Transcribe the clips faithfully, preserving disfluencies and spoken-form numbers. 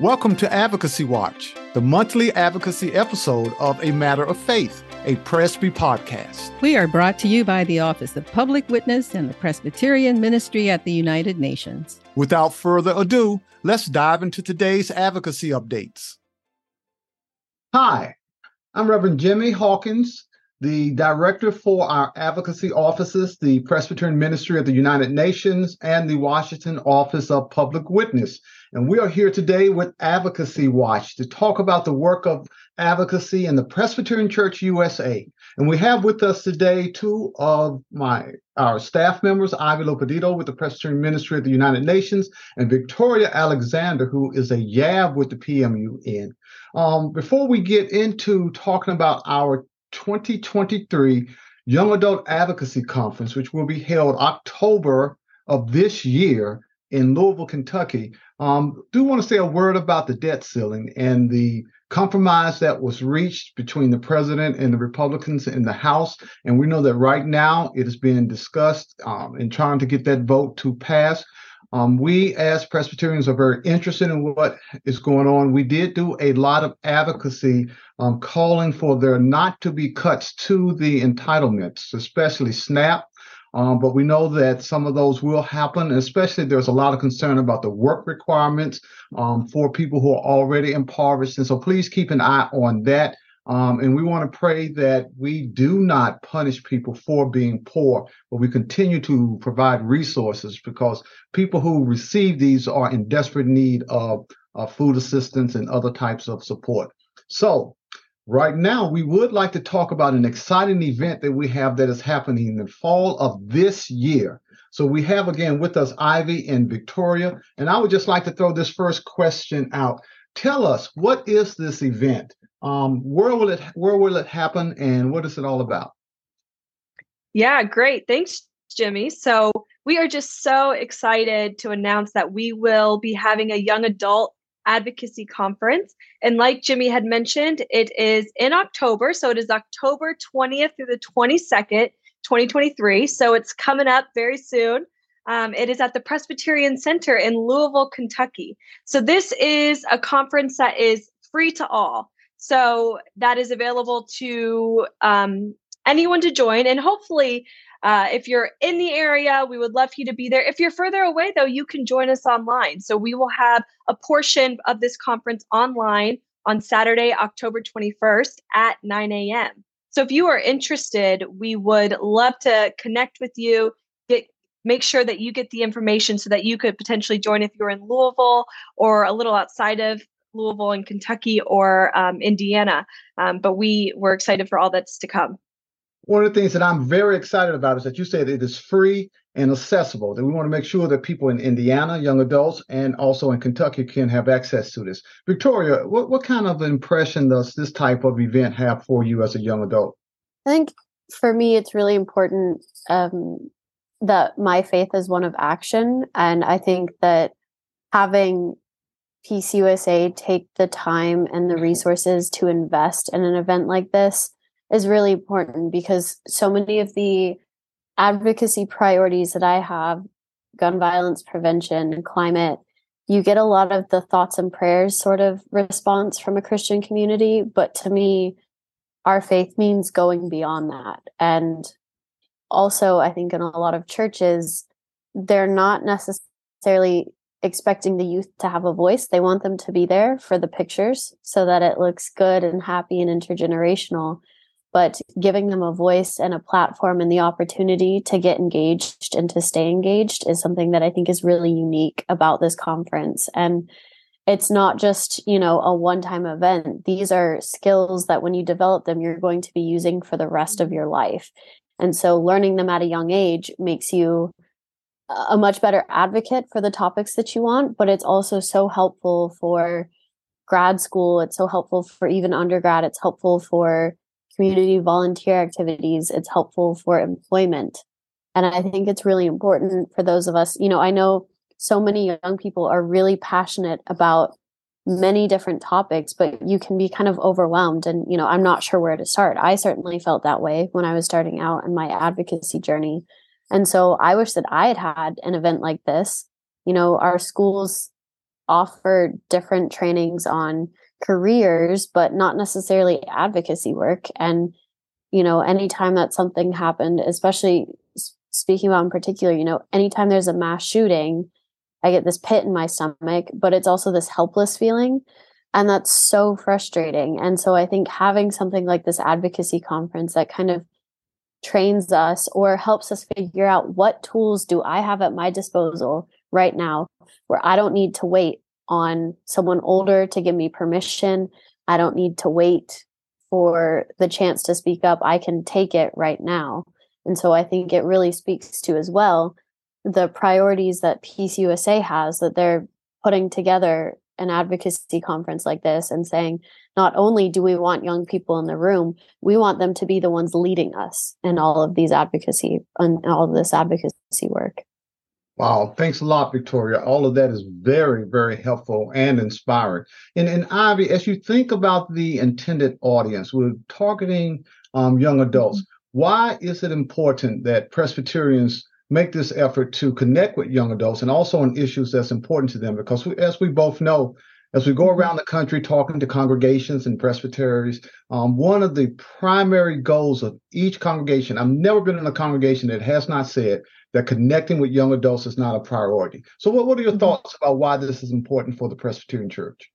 Welcome to Advocacy Watch, the monthly advocacy episode of A Matter of Faith, a Presby podcast. We are brought to you by the Office of Public Witness and the Presbyterian Ministry at the United Nations. Without further ado, let's dive into today's advocacy updates. Hi, I'm Reverend Jimmy Hawkins, the director for our advocacy offices, the Presbyterian Ministry of the United Nations, and the Washington Office of Public Witness. And we are here today with Advocacy Watch to talk about the work of advocacy in the Presbyterian Church U S A. And we have with us today two of my our staff members, Ivy Lopedito with the Presbyterian Ministry of the United Nations, and Victoria Alexander, who is a Y A B with the P M U N. Um, before we get into talking about our twenty twenty-three Young Adult Advocacy Conference, which will be held October of this year in Louisville, Kentucky, um, do want to say a word about the debt ceiling and the compromise that was reached between the president and the Republicans in the House. And we know that right now it is being discussed um, in trying to get that vote to pass. Um, we as Presbyterians are very interested in what is going on. We did do a lot of advocacy um, calling for there not to be cuts to the entitlements, especially SNAP. Um, but we know that some of those will happen, especially there's a lot of concern about the work requirements um, for people who are already impoverished. And so please keep an eye on that. Um, and we want to pray that we do not punish people for being poor, but we continue to provide resources because people who receive these are in desperate need of uh, food assistance and other types of support. So right now, we would like to talk about an exciting event that we have that is happening in the fall of this year. So we have, again, with us Ivy and Victoria. And I would just like to throw this first question out. Tell us, what is this event? Um, where will it where will it happen, and what is it all about? Yeah, great. Thanks, Jimmy. So we are just so excited to announce that we will be having a young adult advocacy conference. And like Jimmy had mentioned, it is in October. So it is October twentieth through the twenty-second, twenty twenty-three. So it's coming up very soon. Um, it is at the Presbyterian Center in Louisville, Kentucky. So this is a conference that is free to all. So that is available to um, anyone to join. And hopefully, uh, if you're in the area, we would love you to be there. If you're further away, though, you can join us online. So we will have a portion of this conference online on Saturday, October twenty-first at nine a.m. So if you are interested, we would love to connect with you, get make sure that you get the information so that you could potentially join if you're in Louisville or a little outside of Louisville and Kentucky or um, Indiana. Um, but we were excited for all that's to come. One of the things that I'm very excited about is that you said it is free and accessible, that we want to make sure that people in Indiana, young adults, and also in Kentucky can have access to this. Victoria, what, what kind of impression does this type of event have for you as a young adult? I think for me, it's really important um, that my faith is one of action. And I think that having P C U S A take the time and the resources to invest in an event like this is really important because so many of the advocacy priorities that I have, gun violence prevention, climate, you get a lot of the thoughts and prayers sort of response from a Christian community. But to me, our faith means going beyond that. And also, I think in a lot of churches, they're not necessarily expecting the youth to have a voice. They want them to be there for the pictures so that it looks good and happy and intergenerational, but giving them a voice and a platform and the opportunity to get engaged and to stay engaged is something that I think is really unique about this conference. And it's not just, you know, a one-time event. These are skills that when you develop them, you're going to be using for the rest of your life. And so learning them at a young age makes you a much better advocate for the topics that you want, but it's also so helpful for grad school. It's so helpful for even undergrad. It's helpful for community volunteer activities. It's helpful for employment. And I think it's really important for those of us, you know, I know so many young people are really passionate about many different topics, but you can be kind of overwhelmed and, you know, I'm not sure where to start. I certainly felt that way when I was starting out in my advocacy journey. And so I wish that I had had an event like this. You know, our schools offer different trainings on careers, but not necessarily advocacy work. And, you know, anytime that something happened, especially speaking about in particular, you know, anytime there's a mass shooting, I get this pit in my stomach, but it's also this helpless feeling. And that's so frustrating. And so I think having something like this advocacy conference that kind of trains us or helps us figure out what tools do I have at my disposal right now where I don't need to wait on someone older to give me permission. I don't need to wait for the chance to speak up. I can take it right now. And so I think it really speaks to as well the priorities that P C U S A has, that they're putting together an advocacy conference like this and saying, not only do we want young people in the room, we want them to be the ones leading us in all of these advocacy and all of this advocacy work. Wow. Thanks a lot, Victoria. All of that is very, very helpful and inspiring. And, and Ivy, as you think about the intended audience, we're targeting um, young adults. Why is it important that Presbyterians make this effort to connect with young adults and also on issues that's important to them? Because we, as we both know, as we go around the country talking to congregations and presbyteries, um, one of the primary goals of each congregation, I've never been in a congregation that has not said that connecting with young adults is not a priority. So what, what are your thoughts about why this is important for the Presbyterian Church?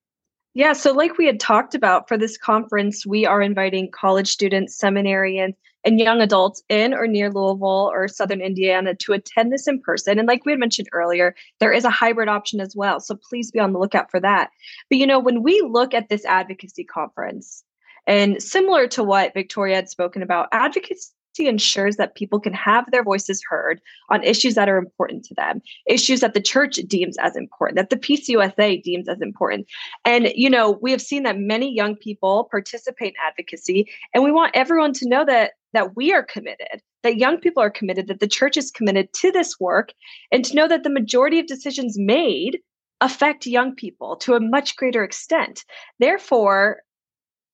Yeah, so like we had talked about, for this conference, we are inviting college students, seminarians, and young adults in or near Louisville or Southern Indiana to attend this in person. And like we had mentioned earlier, there is a hybrid option as well. So please be on the lookout for that. But, you know, when we look at this advocacy conference, and similar to what Victoria had spoken about, advocacy ensures that people can have their voices heard on issues that are important to them, issues that the church deems as important, that the P C U S A deems as important. And, you know, we have seen that many young people participate in advocacy, and we want everyone to know that that we are committed, that young people are committed, that the church is committed to this work, and to know that the majority of decisions made affect young people to a much greater extent. Therefore,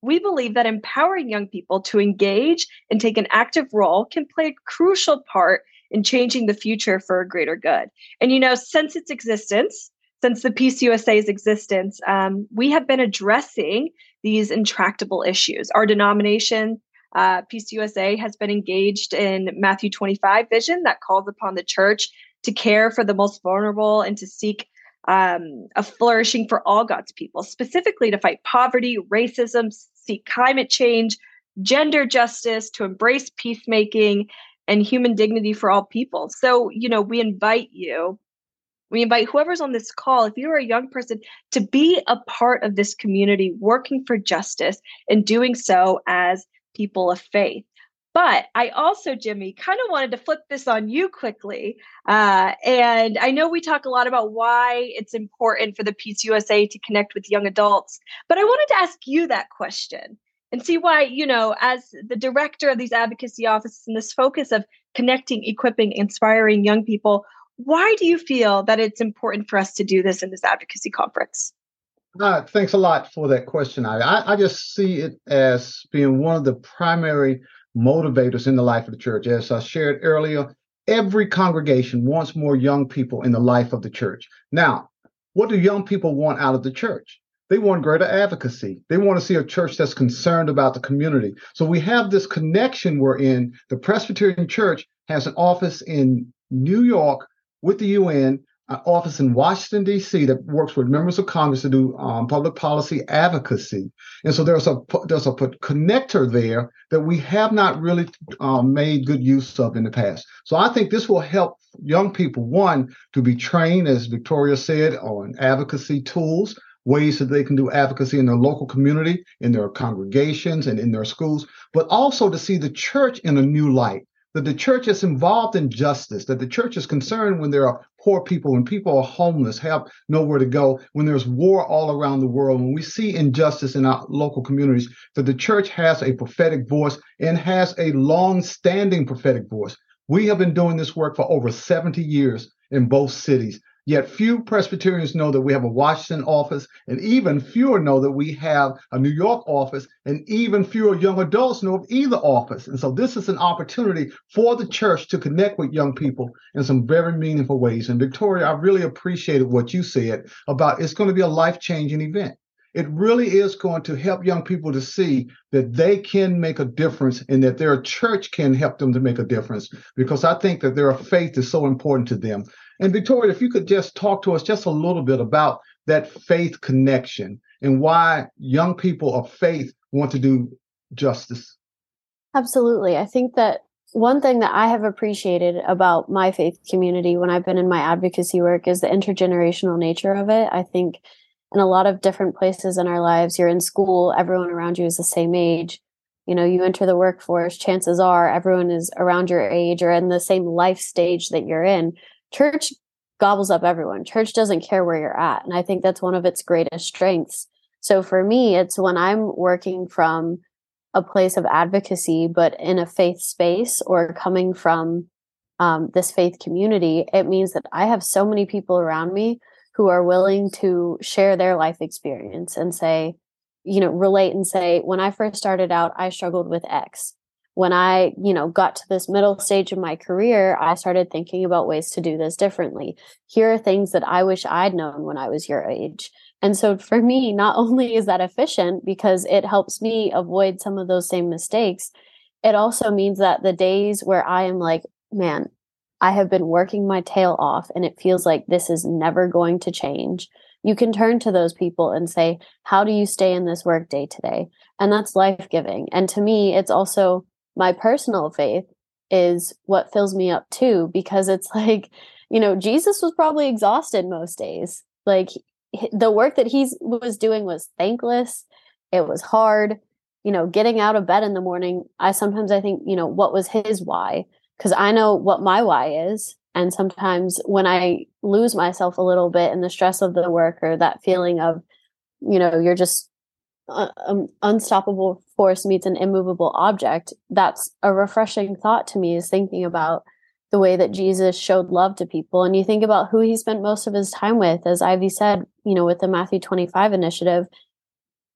we believe that empowering young people to engage and take an active role can play a crucial part in changing the future for a greater good. And, you know, since its existence, since the P C U S A's existence, um, we have been addressing these intractable issues. Our denomination, Uh, P C U S A, has been engaged in Matthew twenty-five vision that calls upon the church to care for the most vulnerable and to seek um, a flourishing for all God's people, specifically to fight poverty, racism, seek climate change, gender justice, to embrace peacemaking and human dignity for all people. So, you know, we invite you, we invite whoever's on this call, if you're a young person, to be a part of this community working for justice and doing so as people of faith. But I also, Jimmy, kind of wanted to flip this on you quickly. Uh, and I know we talk a lot about why it's important for the P C U S A to connect with young adults, but I wanted to ask you that question and see why, you know, as the director of these advocacy offices and this focus of connecting, equipping, inspiring young people, why do you feel that it's important for us to do this in this advocacy conference? Uh, thanks a lot for that question. I, I just see it as being one of the primary motivators in the life of the church. As I shared earlier, every congregation wants more young people in the life of the church. Now, what do young people want out of the church? They want greater advocacy. They want to see a church that's concerned about the community. So we have this connection we're in. The Presbyterian Church has an office in New York with the U N, an office in Washington, D C that works with members of Congress to do um, public policy advocacy. And so there's a there's a connector there that we have not really um, made good use of in the past. So I think this will help young people, one, to be trained, as Victoria said, on advocacy tools, ways that they can do advocacy in their local community, in their congregations, and in their schools, but also to see the church in a new light, that the church is involved in justice, that the church is concerned when there are poor people, when people are homeless, have nowhere to go, when there's war all around the world, when we see injustice in our local communities, that the church has a prophetic voice and has a long-standing prophetic voice. We have been doing this work for over seventy years in both cities. Yet few Presbyterians know that we have a Washington office, and even fewer know that we have a New York office, and even fewer young adults know of either office. And so this is an opportunity for the church to connect with young people in some very meaningful ways. And Victoria, I really appreciated what you said about it's going to be a life-changing event. It really is going to help young people to see that they can make a difference and that their church can help them to make a difference, because I think that their faith is so important to them. And Victoria, if you could just talk to us just a little bit about that faith connection and why young people of faith want to do justice. Absolutely. I think that one thing that I have appreciated about my faith community when I've been in my advocacy work is the intergenerational nature of it. I think in a lot of different places in our lives, you're in school, everyone around you is the same age. You know, you enter the workforce, chances are everyone is around your age or in the same life stage that you're in. Church gobbles up everyone. Church doesn't care where you're at. And I think that's one of its greatest strengths. So for me, it's when I'm working from a place of advocacy, but in a faith space or coming from um, this faith community, it means that I have so many people around me who are willing to share their life experience and say, you know, relate and say, when I first started out, I struggled with X. When I, you know, got to this middle stage of my career, I started thinking about ways to do this differently. Here are things that I wish I'd known when I was your age. And so for me, not only is that efficient because it helps me avoid some of those same mistakes, it also means that the days where I am like, man, I have been working my tail off and it feels like this is never going to change, you can turn to those people and say, how do you stay in this work day to day? And that's life-giving. And to me, it's also my personal faith is what fills me up too, because it's like, you know, Jesus was probably exhausted most days. Like the work that he was doing was thankless. It was hard, you know, getting out of bed in the morning. I sometimes I think, you know, what was his why? Because I know what my why is. And sometimes when I lose myself a little bit in the stress of the work or that feeling of, you know, you're just Uh, um, unstoppable force meets an immovable object, that's a refreshing thought to me, is thinking about the way that Jesus showed love to people. And you think about who he spent most of his time with, as Ivy said, you know, with the Matthew twenty-five initiative,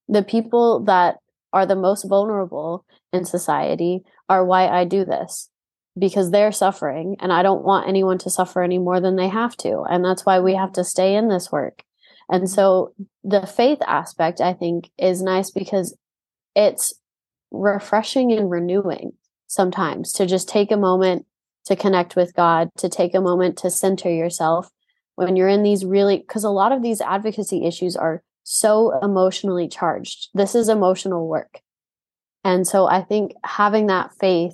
the people that are the most vulnerable in society are why I do this, because they're suffering and I don't want anyone to suffer any more than they have to. And that's why we have to stay in this work. And so the faith aspect, I think, is nice because it's refreshing and renewing sometimes to just take a moment to connect with God, to take a moment to center yourself when you're in these really, because a lot of these advocacy issues are so emotionally charged. This is emotional work. And so I think having that faith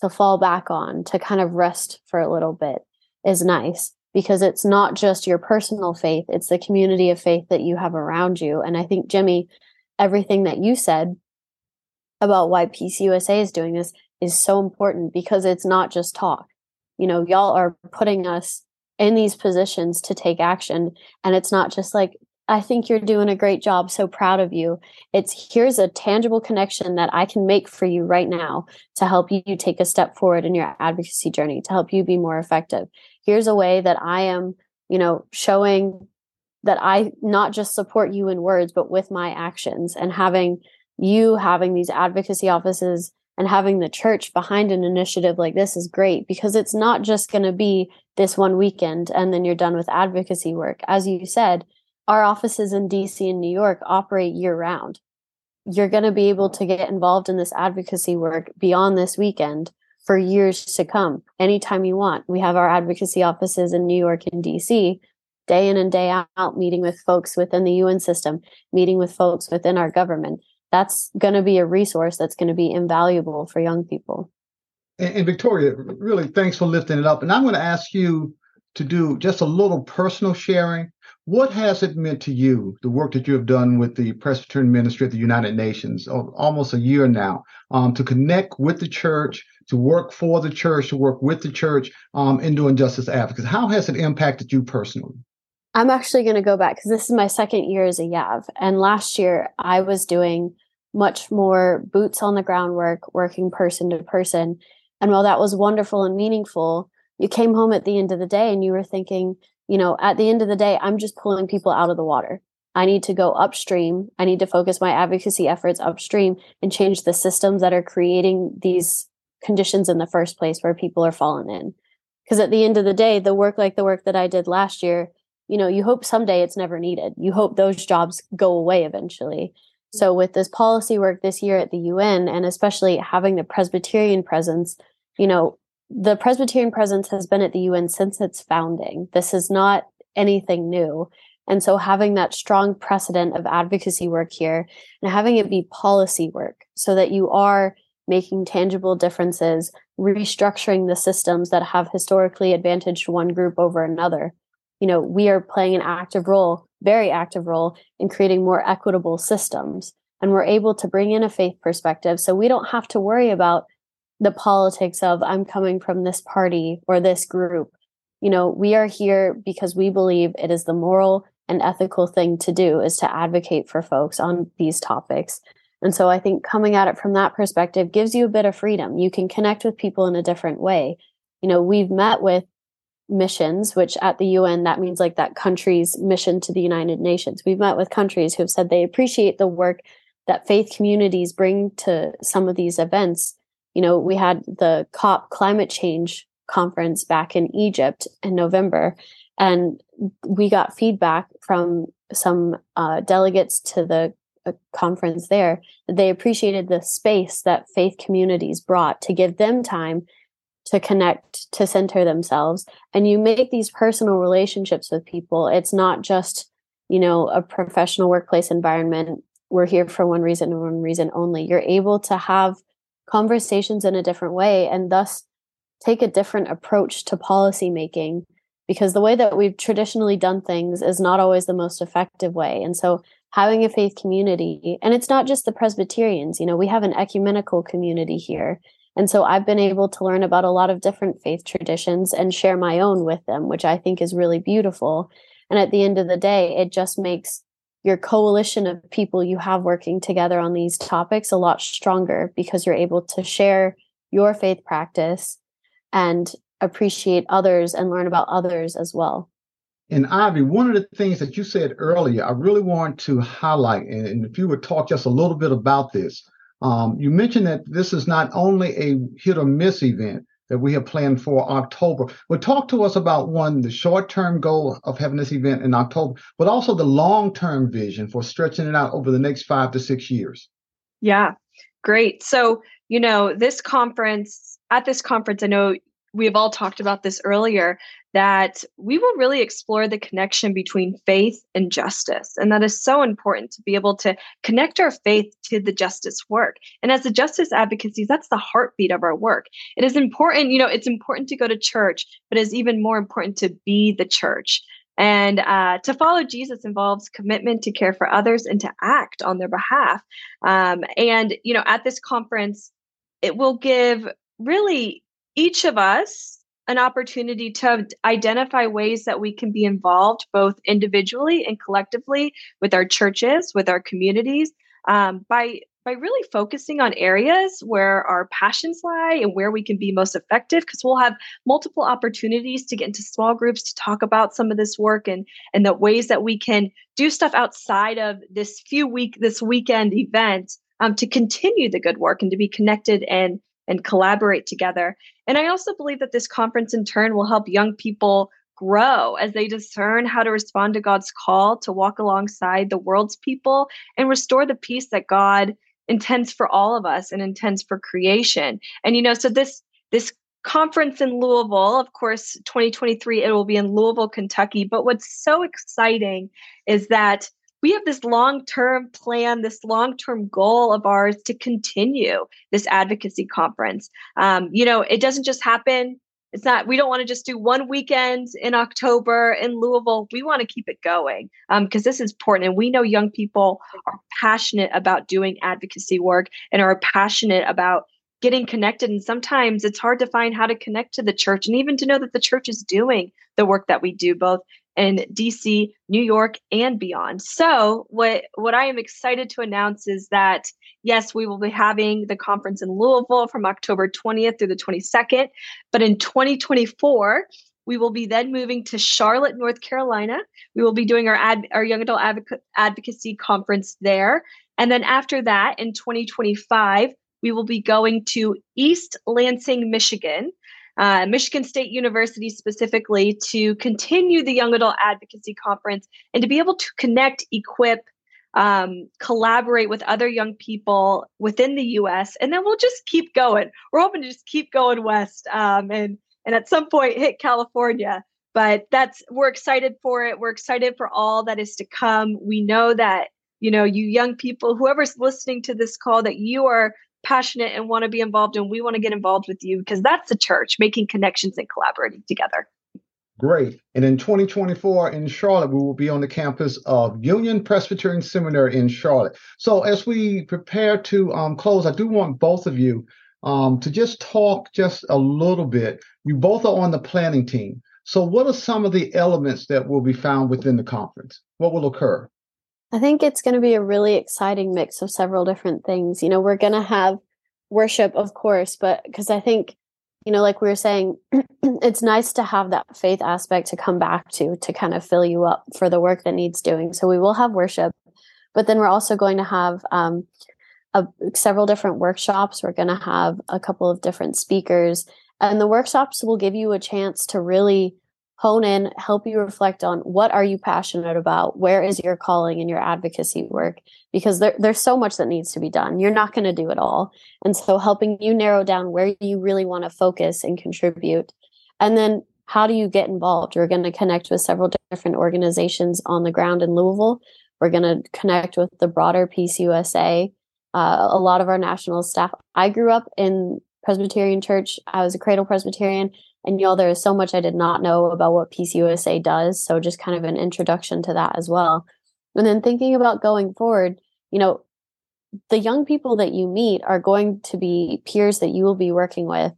to fall back on, to kind of rest for a little bit is nice. Because it's not just your personal faith, it's the community of faith that you have around you. And I think, Jimmy, everything that you said about why P C U S A is doing this is so important, because it's not just talk. You know, y'all are putting us in these positions to take action. And it's not just like, I think you're doing a great job, so proud of you. It's here's a tangible connection that I can make for you right now to help you take a step forward in your advocacy journey, to help you be more effective. Here's a way that I am, you know, showing that I not just support you in words, but with my actions. And having you having these advocacy offices and having the church behind an initiative like this is great, because it's not just going to be this one weekend and then you're done with advocacy work. As you said, our offices in D C and New York operate year round. You're going to be able to get involved in this advocacy work beyond this weekend for years to come, anytime you want. We have our advocacy offices in New York and D C, day in and day out, meeting with folks within the U N system, meeting with folks within our government. That's going to be a resource that's going to be invaluable for young people. And, and Victoria, really, thanks for lifting it up. And I'm going to ask you to do just a little personal sharing. What has it meant to you, the work that you have done with the Presbyterian Ministry at the United Nations, almost a year now, um, to connect with the church, to work for the church, to work with the church um, in doing justice advocacy? How has it impacted you personally? I'm actually going to go back, because this is my second year as a Y A V. And last year, I was doing much more boots on the ground work, working person to person. And while that was wonderful and meaningful, you came home at the end of the day and you were thinking, you know, at the end of the day, I'm just pulling people out of the water. I need to go upstream. I need to focus my advocacy efforts upstream and change the systems that are creating these conditions in the first place where people are falling in. Because at the end of the day, the work like the work that I did last year, you know, you hope someday it's never needed. You hope those jobs go away eventually. So with this policy work this year at the U N, and especially having the Presbyterian presence, you know, the Presbyterian presence has been at the U N since its founding. This is not anything new. And so having that strong precedent of advocacy work here and having it be policy work so that you are making tangible differences, restructuring the systems that have historically advantaged one group over another. You know, we are playing an active role, very active role in creating more equitable systems. And we're able to bring in a faith perspective. So we don't have to worry about the politics of I'm coming from this party or this group. You know, we are here because we believe it is the moral and ethical thing to do is to advocate for folks on these topics. And so I think coming at it from that perspective gives you a bit of freedom. You can connect with people in a different way. You know, we've met with missions, which at the U N, that means like that country's mission to the United Nations. We've met with countries who have said they appreciate the work that faith communities bring to some of these events. You know, we had the COP climate change conference back in Egypt in November, and we got feedback from some uh, delegates to the uh, conference there. They appreciated the space that faith communities brought to give them time to connect, to center themselves. And you make these personal relationships with people. It's not just, you know, a professional workplace environment. We're here for one reason and one reason only. You're able to have conversations in a different way and thus take a different approach to policymaking, because the way that we've traditionally done things is not always the most effective way. And so having a faith community, and it's not just the Presbyterians, you know, we have an ecumenical community here. And so I've been able to learn about a lot of different faith traditions and share my own with them, which I think is really beautiful. And at the end of the day, it just makes your coalition of people you have working together on these topics a lot stronger, because you're able to share your faith practice and appreciate others and learn about others as well. And Ivy, one of the things that you said earlier, I really want to highlight, and if you would talk just a little bit about this. Um, you mentioned that this is not only a hit or miss event that we have planned for October, but talk to us about, one, the short-term goal of having this event in October, but also the long-term vision for stretching it out over the next five to six years. Yeah, great. So, you know, this conference, at this conference, I know we have all talked about this earlier, that we will really explore the connection between faith and justice. And that is so important, to be able to connect our faith to the justice work. And as the justice advocacy, that's the heartbeat of our work. It is important, you know, it's important to go to church, but it's even more important to be the church. And uh, to follow Jesus involves commitment to care for others and to act on their behalf. Um, and, you know, at this conference, it will give really each of us an opportunity to identify ways that we can be involved both individually and collectively with our churches, with our communities, um, by by really focusing on areas where our passions lie and where we can be most effective, because we'll have multiple opportunities to get into small groups to talk about some of this work and, and the ways that we can do stuff outside of this few week, this weekend event um, to continue the good work and to be connected and and collaborate together. And I also believe that this conference in turn will help young people grow as they discern how to respond to God's call to walk alongside the world's people and restore the peace that God intends for all of us and intends for creation. And, you know, so this, this conference in Louisville, of course, twenty twenty-three, it will be in Louisville, Kentucky. But what's so exciting is that we have this long-term plan, this long-term goal of ours to continue this advocacy conference. Um, you know, it doesn't just happen. It's not, we don't want to just do one weekend in October in Louisville. We want to keep it going because um, this is important. And we know young people are passionate about doing advocacy work and are passionate about getting connected. And sometimes it's hard to find how to connect to the church and even to know that the church is doing the work that we do, both in D C, New York, and beyond. So what, what I am excited to announce is that, yes, we will be having the conference in Louisville from October twentieth through the twenty-second. But in twenty twenty-four, We will be then moving to Charlotte, North Carolina. We will be doing our ad, our Young Adult Advoc- Advocacy Conference there. And then after that, in twenty twenty-five, we will be going to East Lansing, Michigan, uh, Michigan State University specifically, to continue the Young Adult Advocacy Conference and to be able to connect, equip, Um, collaborate with other young people within the U S, and then we'll just keep going. We're hoping to just keep going west, um, and and at some point hit California. But that's we're excited for it. We're excited for all that is to come. We know that, you know, you young people, whoever's listening to this call, that you are passionate and want to be involved, and we want to get involved with you, because that's the church, making connections and collaborating together. Great. And in twenty twenty-four in Charlotte, we will be on the campus of Union Presbyterian Seminary in Charlotte. So as we prepare to um, close, I do want both of you um, to just talk just a little bit. You both are on the planning team. So what are some of the elements that will be found within the conference? What will occur? I think it's going to be a really exciting mix of several different things. You know, we're going to have worship, of course, but because I think, you know, like we were saying, it's nice to have that faith aspect to come back to, to kind of fill you up for the work that needs doing. So we will have worship, but then we're also going to have um, a, several different workshops. We're going to have a couple of different speakers, and the workshops will give you a chance to really hone in, help you reflect on what are you passionate about? Where is your calling in your advocacy work? Because there, there's so much that needs to be done. You're not going to do it all. And so helping you narrow down where you really want to focus and contribute. And then how do you get involved? We're going to connect with several different organizations on the ground in Louisville. We're going to connect with the broader P C U S A, uh, a lot of our national staff. I grew up in Presbyterian church. I was a cradle Presbyterian. And y'all, there is so much I did not know about what P C U S A does. So just kind of an introduction to that as well. And then thinking about going forward, you know, the young people that you meet are going to be peers that you will be working with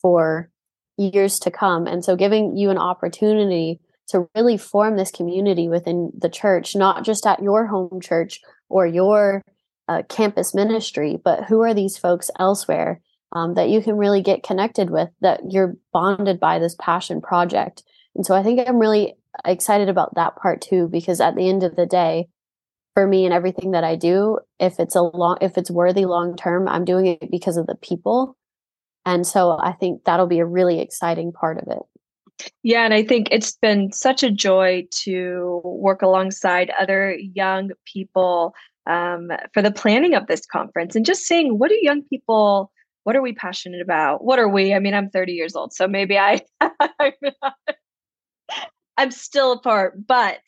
for years to come. And so giving you an opportunity to really form this community within the church, not just at your home church or your uh, campus ministry, but who are these folks elsewhere? Um, that you can really get connected with, that you're bonded by this passion project. And so I think I'm really excited about that part too, because at the end of the day, for me and everything that I do, if it's a long, if it's worthy long-term, I'm doing it because of the people. And so I think that'll be a really exciting part of it. Yeah. And I think it's been such a joy to work alongside other young people um, for the planning of this conference, and just seeing what do young people, what are we passionate about? What are we? I mean, I'm thirty years old, so maybe I, I'm, not, I'm still a part, but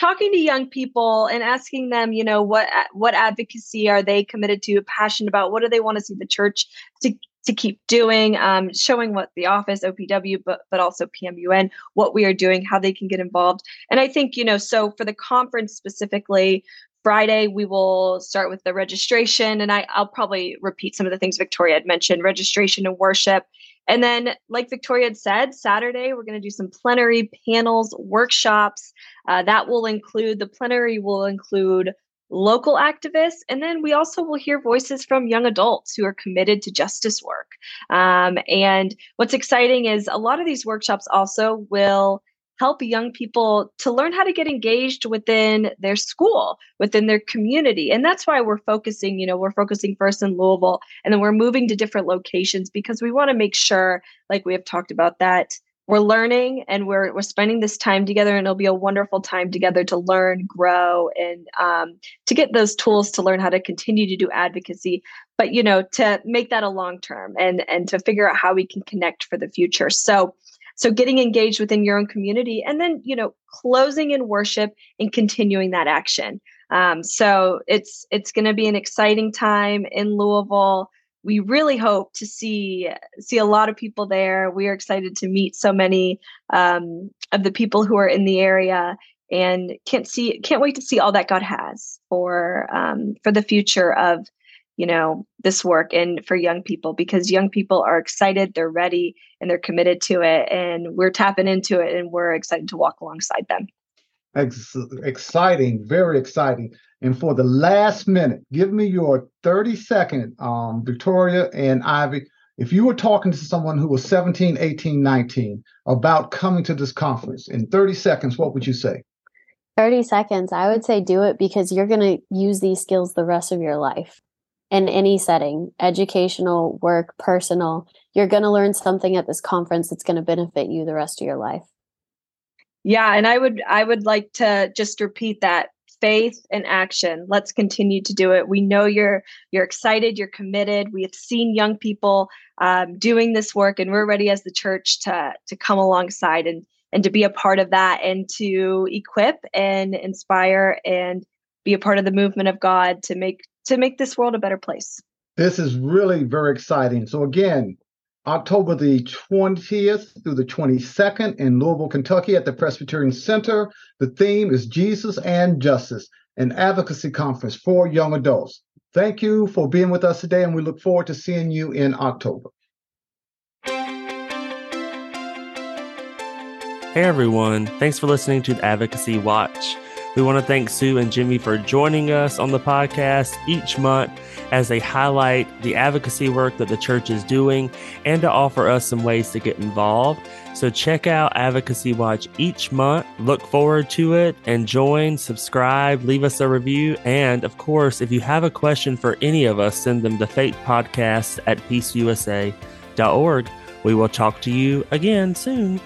talking to young people and asking them, you know, what, what advocacy are they committed to, passionate about? What do they want to see the church to, to keep doing? Um, showing what the office, O P W, but, but also P M U N, what we are doing, how they can get involved. And I think, you know, so for the conference specifically, Friday, we will start with the registration, and I, I'll probably repeat some of the things Victoria had mentioned, registration and worship. And then, like Victoria had said, Saturday, we're going to do some plenary panels, workshops. Uh, that will include, the plenary will include local activists. And then we also will hear voices from young adults who are committed to justice work. Um, and what's exciting is a lot of these workshops also will help young people to learn how to get engaged within their school, within their community. And that's why we're focusing, you know, we're focusing first in Louisville, and then we're moving to different locations, because we want to make sure, like we have talked about, that we're learning and we're we're spending this time together, and it'll be a wonderful time together to learn, grow, and um, to get those tools to learn how to continue to do advocacy, but, you know, to make that a long term, and, and to figure out how we can connect for the future. So So getting engaged within your own community, and then, you know, closing in worship and continuing that action. Um, so it's it's going to be an exciting time in Louisville. We really hope to see see a lot of people there. We are excited to meet so many um, of the people who are in the area, and can't see can't wait to see all that God has for um, for the future of, you know, this work, and for young people, because young people are excited, they're ready, and they're committed to it, and we're tapping into it, and we're excited to walk alongside them. Ex- exciting, very exciting. And for the last minute, give me your thirty second, um, Victoria and Ivy, If you were talking to someone who was seventeen, eighteen, nineteen about coming to this conference in thirty seconds, what would you say? thirty seconds. I would say do it, because you're going to use these skills the rest of your life in any setting, educational, work, personal. You're going to learn something at this conference that's going to benefit you the rest of your life. Yeah. And I would, I would like to just repeat that. Faith and action. Let's continue to do it. We know you're you're excited. You're committed. We have seen young people um, doing this work, and we're ready as the church to to come alongside and and to be a part of that, and to equip and inspire and be a part of the movement of God to make to make this world a better place. This is really very exciting. So again, October the twentieth through the twenty-second in Louisville, Kentucky at the Presbyterian Center. The theme is Jesus and Justice, an advocacy conference for young adults. Thank you for being with us today, and we look forward to seeing you in October. Hey, everyone. Thanks for listening to the Advocacy Watch. We want to thank Sue and Jimmy for joining us on the podcast each month as they highlight the advocacy work that the church is doing and to offer us some ways to get involved. So check out Advocacy Watch each month. Look forward to it and join, subscribe, leave us a review. And of course, if you have a question for any of us, send them to faith podcast at p c u s a dot org. We will talk to you again soon.